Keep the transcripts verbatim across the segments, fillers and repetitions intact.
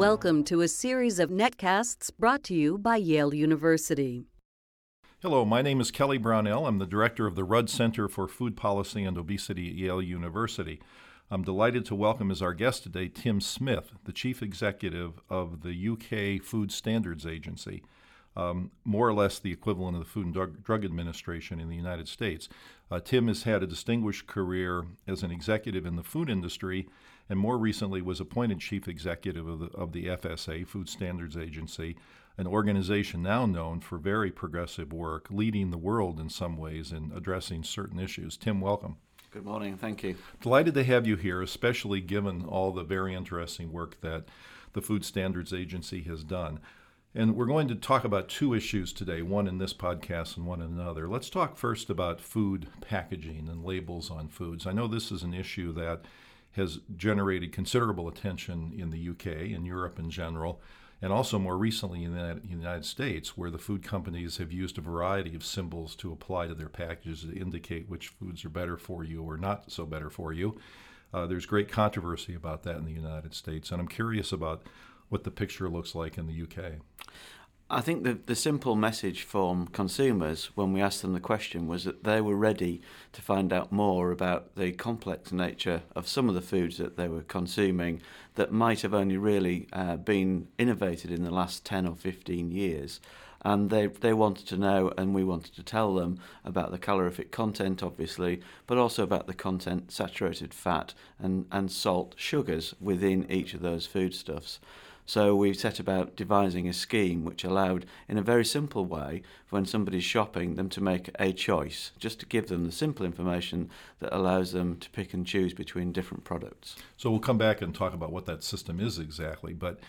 Welcome to a series of netcasts brought to you by Yale University. Hello, my name is Kelly Brownell. I'm the director of the Rudd Center for Food Policy and Obesity at Yale University. I'm delighted to welcome as our guest today Tim Smith, the chief executive of the U K Food Standards Agency, um, more or less the equivalent of the Food and Drug, Drug Administration in the United States. Uh, Tim has had a distinguished career as an executive in the food industry and more recently was appointed chief executive of the, of the F S A, Food Standards Agency, an organization now known for very progressive work, leading the world in some ways in addressing certain issues. Tim, welcome. Good morning. Thank you. Delighted to have you here, especially given all the very interesting work that the Food Standards Agency has done. And we're going to talk about two issues today, one in this podcast and one in another. Let's talk first about food packaging and labels on foods. I know this is an issue that has generated considerable attention in the U K and Europe in general, and also more recently in the United States, where the food companies have used a variety of symbols to apply to their packages to indicate which foods are better for you or not so better for you. Uh, there's great controversy about that in the United States, and I'm curious about what the picture looks like in the U K. I think the, the simple message from consumers when we asked them the question was that they were ready to find out more about the complex nature of some of the foods that they were consuming that might have only really uh, been innovated in the last ten or fifteen years. And they, they wanted to know, and we wanted to tell them about the calorific content, obviously, but also about the content, saturated fat and, and salt, sugars within each of those foodstuffs. So we set about devising a scheme which allowed, in a very simple way, when somebody's shopping, them to make a choice, just to give them the simple information that allows them to pick and choose between different products. So we'll come back and talk about what that system is exactly, but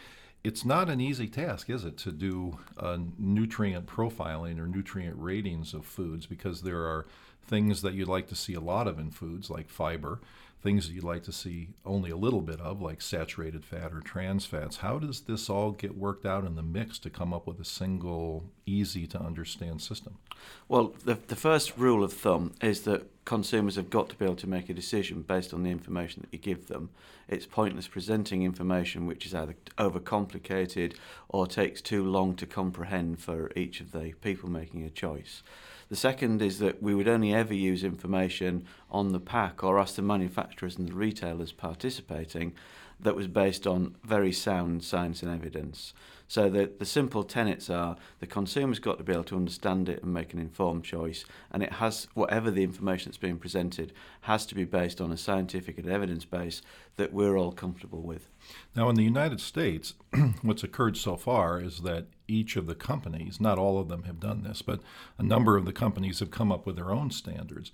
it's not an easy task, is it, to do uh, nutrient profiling or nutrient ratings of foods, because there are things that you'd like to see a lot of in foods, like fiber, things that you'd like to see only a little bit of, like saturated fat or trans fats. How does this all get worked out in the mix to come up with a single, easy-to-understand system? Well, the, the first rule of thumb is that consumers have got to be able to make a decision based on the information that you give them. It's pointless presenting information which is either overcomplicated or takes too long to comprehend for each of the people making a choice. The second is that we would only ever use information on the pack or ask the manufacturers and the retailers participating that was based on very sound science and evidence. So the, the simple tenets are the consumer's got to be able to understand it and make an informed choice, and it has, whatever the information that's being presented, has to be based on a scientific and evidence base that we're all comfortable with. Now in the United States, what's occurred so far is that each of the companies, not all of them have done this, but a number of the companies have come up with their own standards.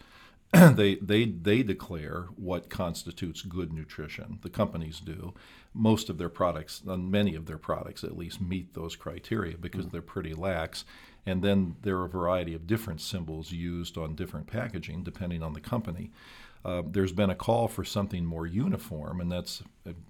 They, they they declare what constitutes good nutrition. The companies do. Most of their products, many of their products at least, meet those criteria because mm-hmm. they're pretty lax. And then there are a variety of different symbols used on different packaging depending on the company. Uh, there's been a call for something more uniform, and that's,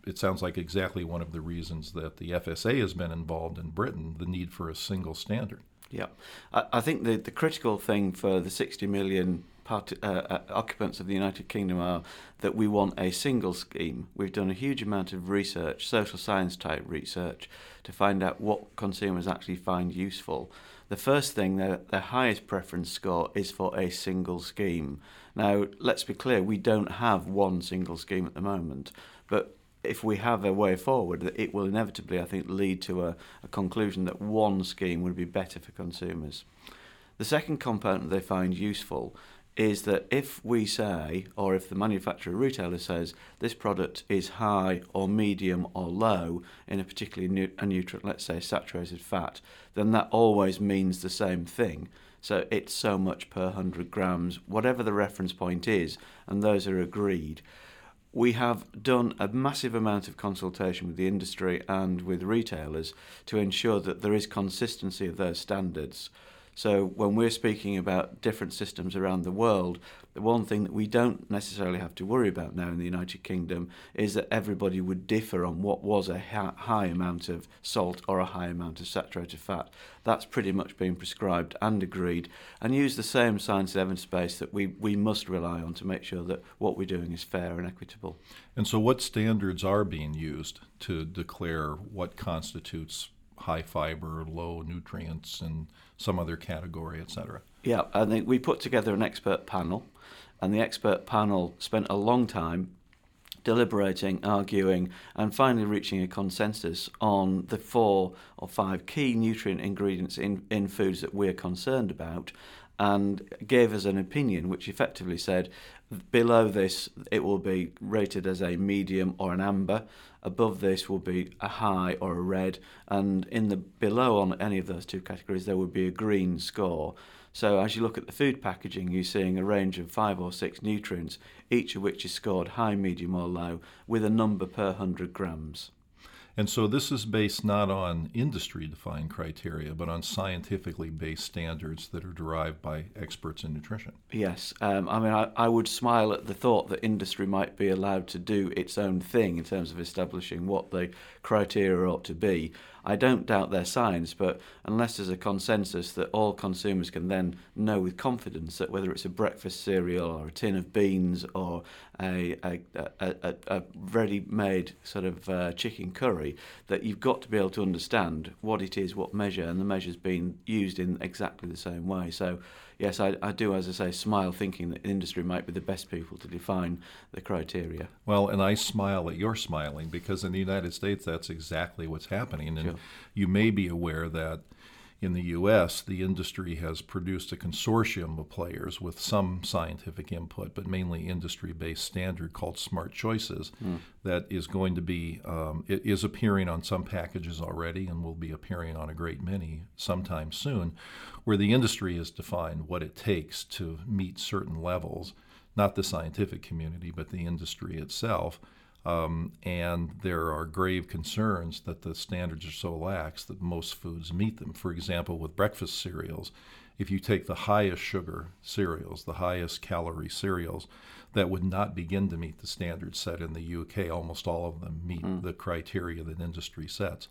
it sounds like exactly one of the reasons that the F S A has been involved in Britain, the need for a single standard. Yeah. I, I think the, the critical thing for the sixty million Part, uh, uh, occupants of the United Kingdom are that we want a single scheme. We've done a huge amount of research, social science type research, to find out what consumers actually find useful. The first thing, their, their highest preference score is for a single scheme. Now, let's be clear, we don't have one single scheme at the moment, but if we have a way forward, it will inevitably, I think, lead to a, a conclusion that one scheme would be better for consumers. The second component they find useful is that if we say, or if the manufacturer or retailer says, this product is high or medium or low in a particularly nu- a nutrient, let's say saturated fat, then that always means the same thing. So it's so much per one hundred grams, whatever the reference point is, and those are agreed. We have done a massive amount of consultation with the industry and with retailers to ensure that there is consistency of those standards. So when we're speaking about different systems around the world, the one thing that we don't necessarily have to worry about now in the United Kingdom is that everybody would differ on what was a ha- high amount of salt or a high amount of saturated fat. That's pretty much been prescribed and agreed, and use the same science and evidence base that we, we must rely on to make sure that what we're doing is fair and equitable. And so what standards are being used to declare what constitutes high fiber, low nutrients, and some other category, et cetera? Yeah, I think we put together an expert panel, and the expert panel spent a long time deliberating, arguing, and finally reaching a consensus on the four or five key nutrient ingredients in, in foods that we're concerned about, and gave us an opinion which effectively said, below this it will be rated as a medium or an amber, above this will be a high or a red, and in the below on any of those two categories there would be a green score. So as you look at the food packaging, you're seeing a range of five or six nutrients, each of which is scored high, medium or low, with a number per one hundred grams. And so this is based not on industry-defined criteria, but on scientifically-based standards that are derived by experts in nutrition. Yes. Um, I mean, I, I would smile at the thought that industry might be allowed to do its own thing in terms of establishing what the criteria ought to be. I don't doubt their science, but unless there's a consensus that all consumers can then know with confidence that whether it's a breakfast cereal or a tin of beans or a, a, a, a, a ready-made sort of uh, chicken curry, that you've got to be able to understand what it is, what measure, and the measure's been used in exactly the same way. So yes, I, I do, as I say, smile thinking that industry might be the best people to define the criteria. Well, and I smile at your smiling, because in the United States that's exactly what's happening. And sure. You may be aware that in the U S the industry has produced a consortium of players with some scientific input, but mainly industry-based standard called Smart Choices mm. that is going to be, um, it is appearing on some packages already and will be appearing on a great many sometime soon, where the industry has defined what it takes to meet certain levels, not the scientific community, but the industry itself. Um, and there are grave concerns that the standards are so lax that most foods meet them. For example, with breakfast cereals, if you take the highest sugar cereals, the highest calorie cereals, that would not begin to meet the standards set in the U K. Almost all of them meet mm. the criteria that industry sets.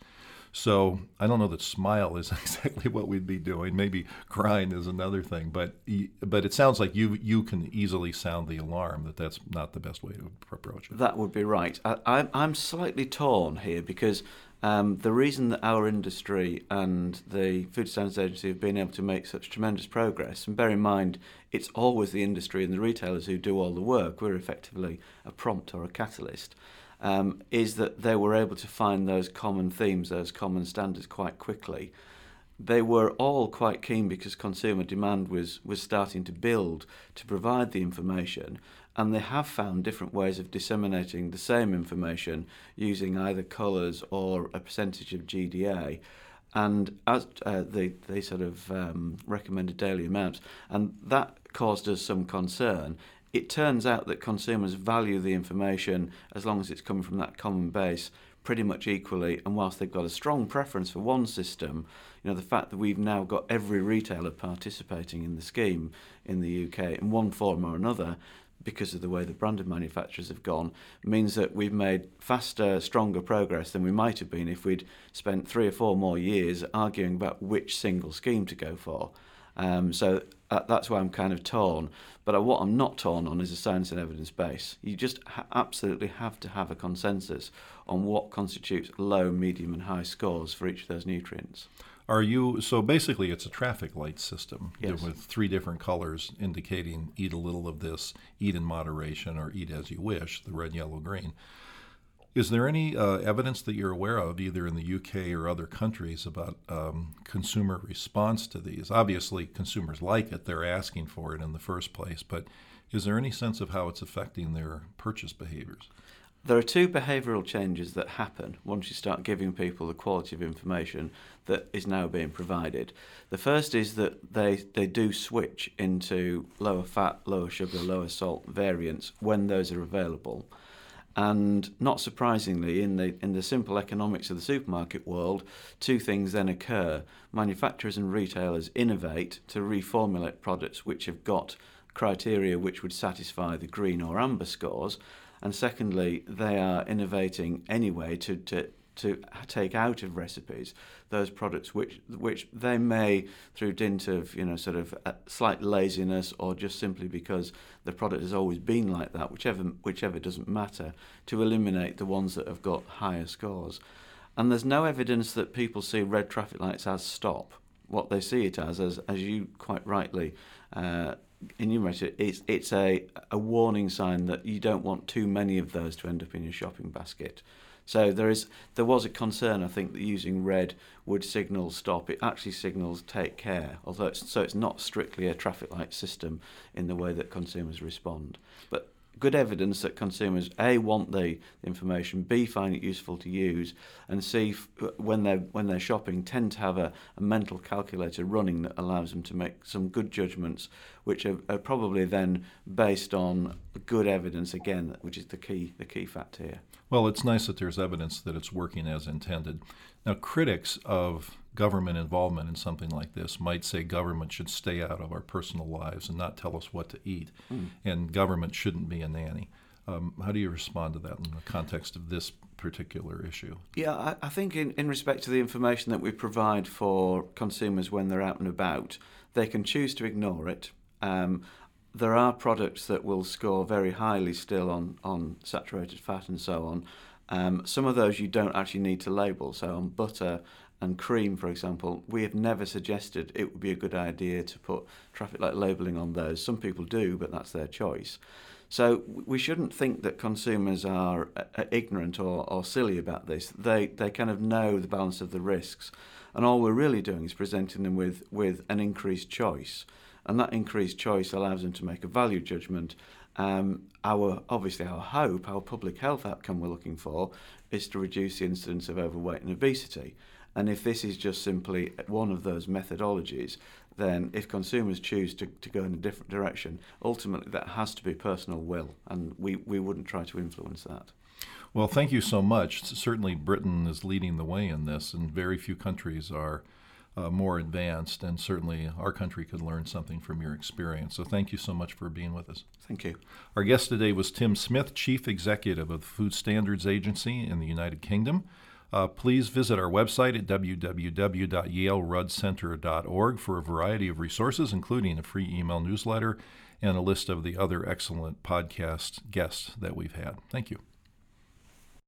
So I don't know that smile is exactly what we'd be doing. Maybe crying is another thing, but but it sounds like you you can easily sound the alarm that that's not the best way to approach it. That would be right. I, I, I'm slightly torn here because um, the reason that our industry and the Food Standards Agency have been able to make such tremendous progress, and bear in mind it's always the industry and the retailers who do all the work, we're effectively a prompt or a catalyst, Um, is that they were able to find those common themes, those common standards quite quickly. They were all quite keen because consumer demand was, was starting to build to provide the information, and they have found different ways of disseminating the same information using either colours or a percentage of G D A. And as uh, they, they sort of um, recommended daily amounts, and that caused us some concern. It turns out that consumers value the information, as long as it's coming from that common base, pretty much equally. And whilst they've got a strong preference for one system, you know, the fact that we've now got every retailer participating in the scheme in the U K in one form or another, because of the way the branded manufacturers have gone, means that we've made faster, stronger progress than we might have been if we'd spent three or four more years arguing about which single scheme to go for. Um, so uh, that's why I'm kind of torn. But uh, what I'm not torn on is a science and evidence base. You just ha- absolutely have to have a consensus on what constitutes low, medium and high scores for each of those nutrients. Are you, so basically it's a traffic light system yes. with three different colors indicating eat a little of this, eat in moderation, or eat as you wish, the red, yellow, green. Is there any uh, evidence that you're aware of, either in the U K or other countries, about um, consumer response to these? Obviously, consumers like it. They're asking for it in the first place. But is there any sense of how it's affecting their purchase behaviors? There are two behavioural changes that happen once you start giving people the quality of information that is now being provided. The first is that they, they do switch into lower fat, lower sugar, lower salt variants when those are available. And not surprisingly, in the in the simple economics of the supermarket world, two things then occur. Manufacturers and retailers innovate to reformulate products which have got criteria which would satisfy the green or amber scores. And secondly, they are innovating anyway to, to to take out of recipes those products which which they may, through dint of you know sort of slight laziness or just simply because the product has always been like that, whichever whichever doesn't matter, to eliminate the ones that have got higher scores. And there's no evidence that people see red traffic lights as stop. What they see it as, as, as you quite rightly uh, enumerated, it's it's a, a warning sign that you don't want too many of those to end up in your shopping basket. So there is, there was a concern, I think, that using red would signal stop. It actually signals take care, although it's, so it's not strictly a traffic light system in the way that consumers respond. But good evidence that consumers, A, want the information, B, find it useful to use, and C, when they're, when they're shopping, tend to have a, a mental calculator running that allows them to make some good judgments, which are, are probably then based on good evidence, again, which is the key, the key fact here. Well, it's nice that there's evidence that it's working as intended. Now, critics of government involvement in something like this might say government should stay out of our personal lives and not tell us what to eat, mm. and government shouldn't be a nanny. Um, how do you respond to that in the context of this particular issue? Yeah, I, I think in, in respect to the information that we provide for consumers when they're out and about, they can choose to ignore it. Um, There are products that will score very highly still on, on saturated fat and so on. Um, some of those you don't actually need to label. So on butter and cream, for example, we have never suggested it would be a good idea to put traffic light labelling on those. Some people do, but that's their choice. So we shouldn't think that consumers are uh, ignorant or, or silly about this. They they kind of know the balance of the risks. And all we're really doing is presenting them with, with an increased choice. And that increased choice allows them to make a value judgment. Um, our obviously our hope, our public health outcome we're looking for, is to reduce the incidence of overweight and obesity. And if this is just simply one of those methodologies, then if consumers choose to, to go in a different direction, ultimately that has to be personal will, and we, we wouldn't try to influence that. Well, thank you so much. Certainly Britain is leading the way in this, and very few countries are Uh, more advanced, and certainly our country could learn something from your experience. So thank you so much for being with us. Thank you. Our guest today was Tim Smith, Chief Executive of the Food Standards Agency in the United Kingdom. Uh, please visit our website at w w w dot yale rudd center dot org for a variety of resources, including a free email newsletter and a list of the other excellent podcast guests that we've had. Thank you.